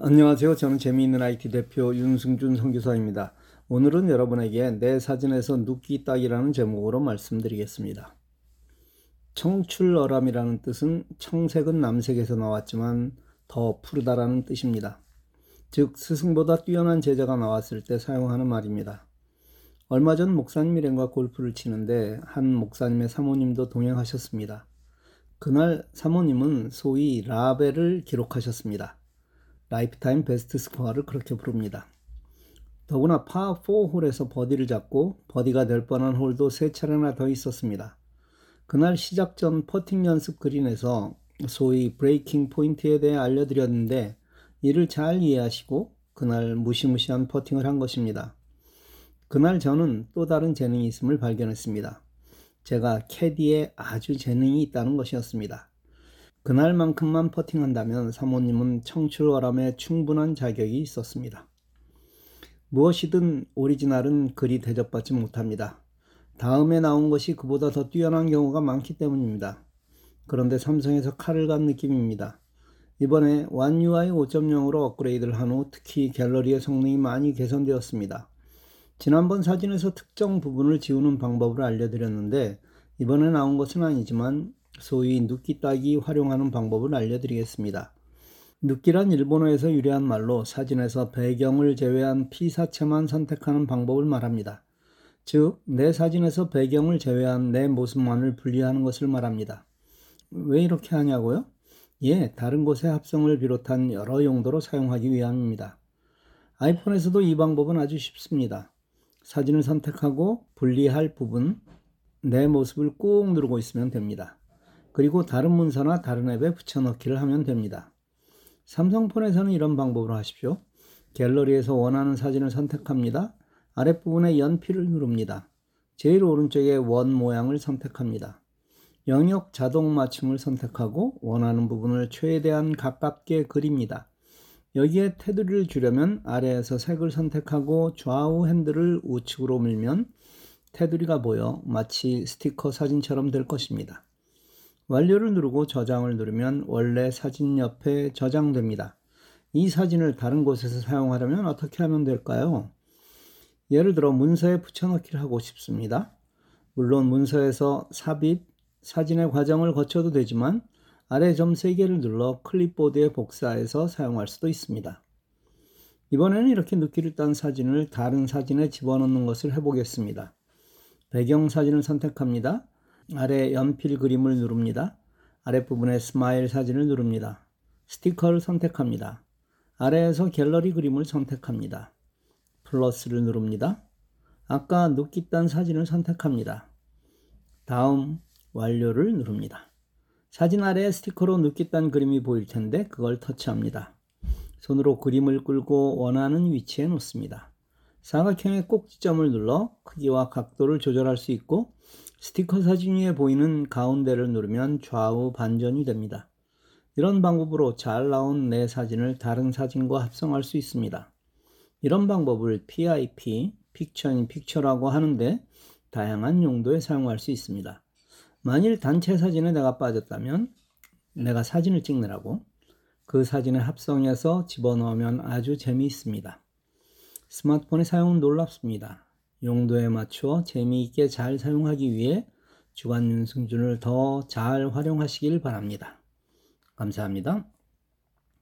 안녕하세요. 저는 재미있는 IT 대표 윤승준 선교사입니다. 오늘은 여러분에게 내 사진에서 눕기 따기라는 제목으로 말씀드리겠습니다. 청출어람이라는 뜻은 청색은 남색에서 나왔지만 더 푸르다라는 뜻입니다. 즉 스승보다 뛰어난 제자가 나왔을 때 사용하는 말입니다. 얼마 전 목사님 일행과 골프를 치는데 한 목사님의 사모님도 동행하셨습니다. 그날 사모님은 소위 라벨을 기록하셨습니다. 라이프타임 베스트 스코어를 그렇게 부릅니다. 더구나 파4홀에서 버디를 잡고 버디가 될 뻔한 홀도 세 차례나 더 있었습니다. 그날 시작 전 퍼팅 연습 그린에서 소위 브레이킹 포인트에 대해 알려드렸는데 이를 잘 이해하시고 그날 무시무시한 퍼팅을 한 것입니다. 그날 저는 또 다른 재능이 있음을 발견했습니다. 제가 캐디에 아주 재능이 있다는 것이었습니다. 그날만큼만 퍼팅한다면 사모님은 청출어람에 충분한 자격이 있었습니다. 무엇이든 오리지널은 그리 대접받지 못합니다. 다음에 나온 것이 그보다 더 뛰어난 경우가 많기 때문입니다. 그런데 삼성에서 칼을 간 느낌입니다. 이번에 One UI 5.0으로 업그레이드를 한 후 특히 갤러리의 성능이 많이 개선되었습니다. 지난번 사진에서 특정 부분을 지우는 방법을 알려드렸는데 이번에 나온 것은 아니지만 소위 눕기 따기 활용하는 방법을 알려드리겠습니다. 눕기란 일본어에서 유래한 말로 사진에서 배경을 제외한 피사체만 선택하는 방법을 말합니다. 즉, 내 사진에서 배경을 제외한 내 모습만을 분리하는 것을 말합니다. 왜 이렇게 하냐고요? 예, 다른 곳의 합성을 비롯한 여러 용도로 사용하기 위함입니다. 아이폰에서도 이 방법은 아주 쉽습니다. 사진을 선택하고 분리할 부분, 내 모습을 꾹 누르고 있으면 됩니다. 그리고 다른 문서나 다른 앱에 붙여넣기를 하면 됩니다. 삼성폰에서는 이런 방법으로 하십시오. 갤러리에서 원하는 사진을 선택합니다. 아랫부분에 연필을 누릅니다. 제일 오른쪽에 원 모양을 선택합니다. 영역 자동 맞춤을 선택하고 원하는 부분을 최대한 가깝게 그립니다. 여기에 테두리를 주려면 아래에서 색을 선택하고 좌우 핸들을 우측으로 밀면 테두리가 보여 마치 스티커 사진처럼 될 것입니다. 완료를 누르고 저장을 누르면 원래 사진 옆에 저장됩니다. 이 사진을 다른 곳에서 사용하려면 어떻게 하면 될까요? 예를 들어 문서에 붙여넣기를 하고 싶습니다. 물론 문서에서 삽입, 사진의 과정을 거쳐도 되지만 아래 점 3개를 눌러 클립보드에 복사해서 사용할 수도 있습니다. 이번에는 이렇게 눕기를 딴 사진을 다른 사진에 집어넣는 것을 해보겠습니다. 배경 사진을 선택합니다. 아래 연필 그림을 누릅니다. 아랫부분에 스마일 사진을 누릅니다. 스티커를 선택합니다. 아래에서 갤러리 그림을 선택합니다. 플러스를 누릅니다. 아까 눕기 딴 사진을 선택합니다. 다음 완료를 누릅니다. 사진 아래에 스티커로 눕기 딴 그림이 보일 텐데 그걸 터치합니다. 손으로 그림을 끌고 원하는 위치에 놓습니다. 사각형의 꼭지점을 눌러 크기와 각도를 조절할 수 있고 스티커 사진 위에 보이는 가운데를 누르면 좌우 반전이 됩니다. 이런 방법으로 잘 나온 내 사진을 다른 사진과 합성할 수 있습니다. 이런 방법을 PIP, 픽처 인 픽처라고 하는데 다양한 용도에 사용할 수 있습니다. 만일 단체 사진에 내가 빠졌다면 내가 사진을 찍느라고 그 사진에 합성해서 집어넣으면 아주 재미있습니다. 스마트폰의 사용은 놀랍습니다. 용도에 맞추어 재미있게 잘 사용하기 위해 주간 윤승준을 더 잘 활용하시길 바랍니다. 감사합니다.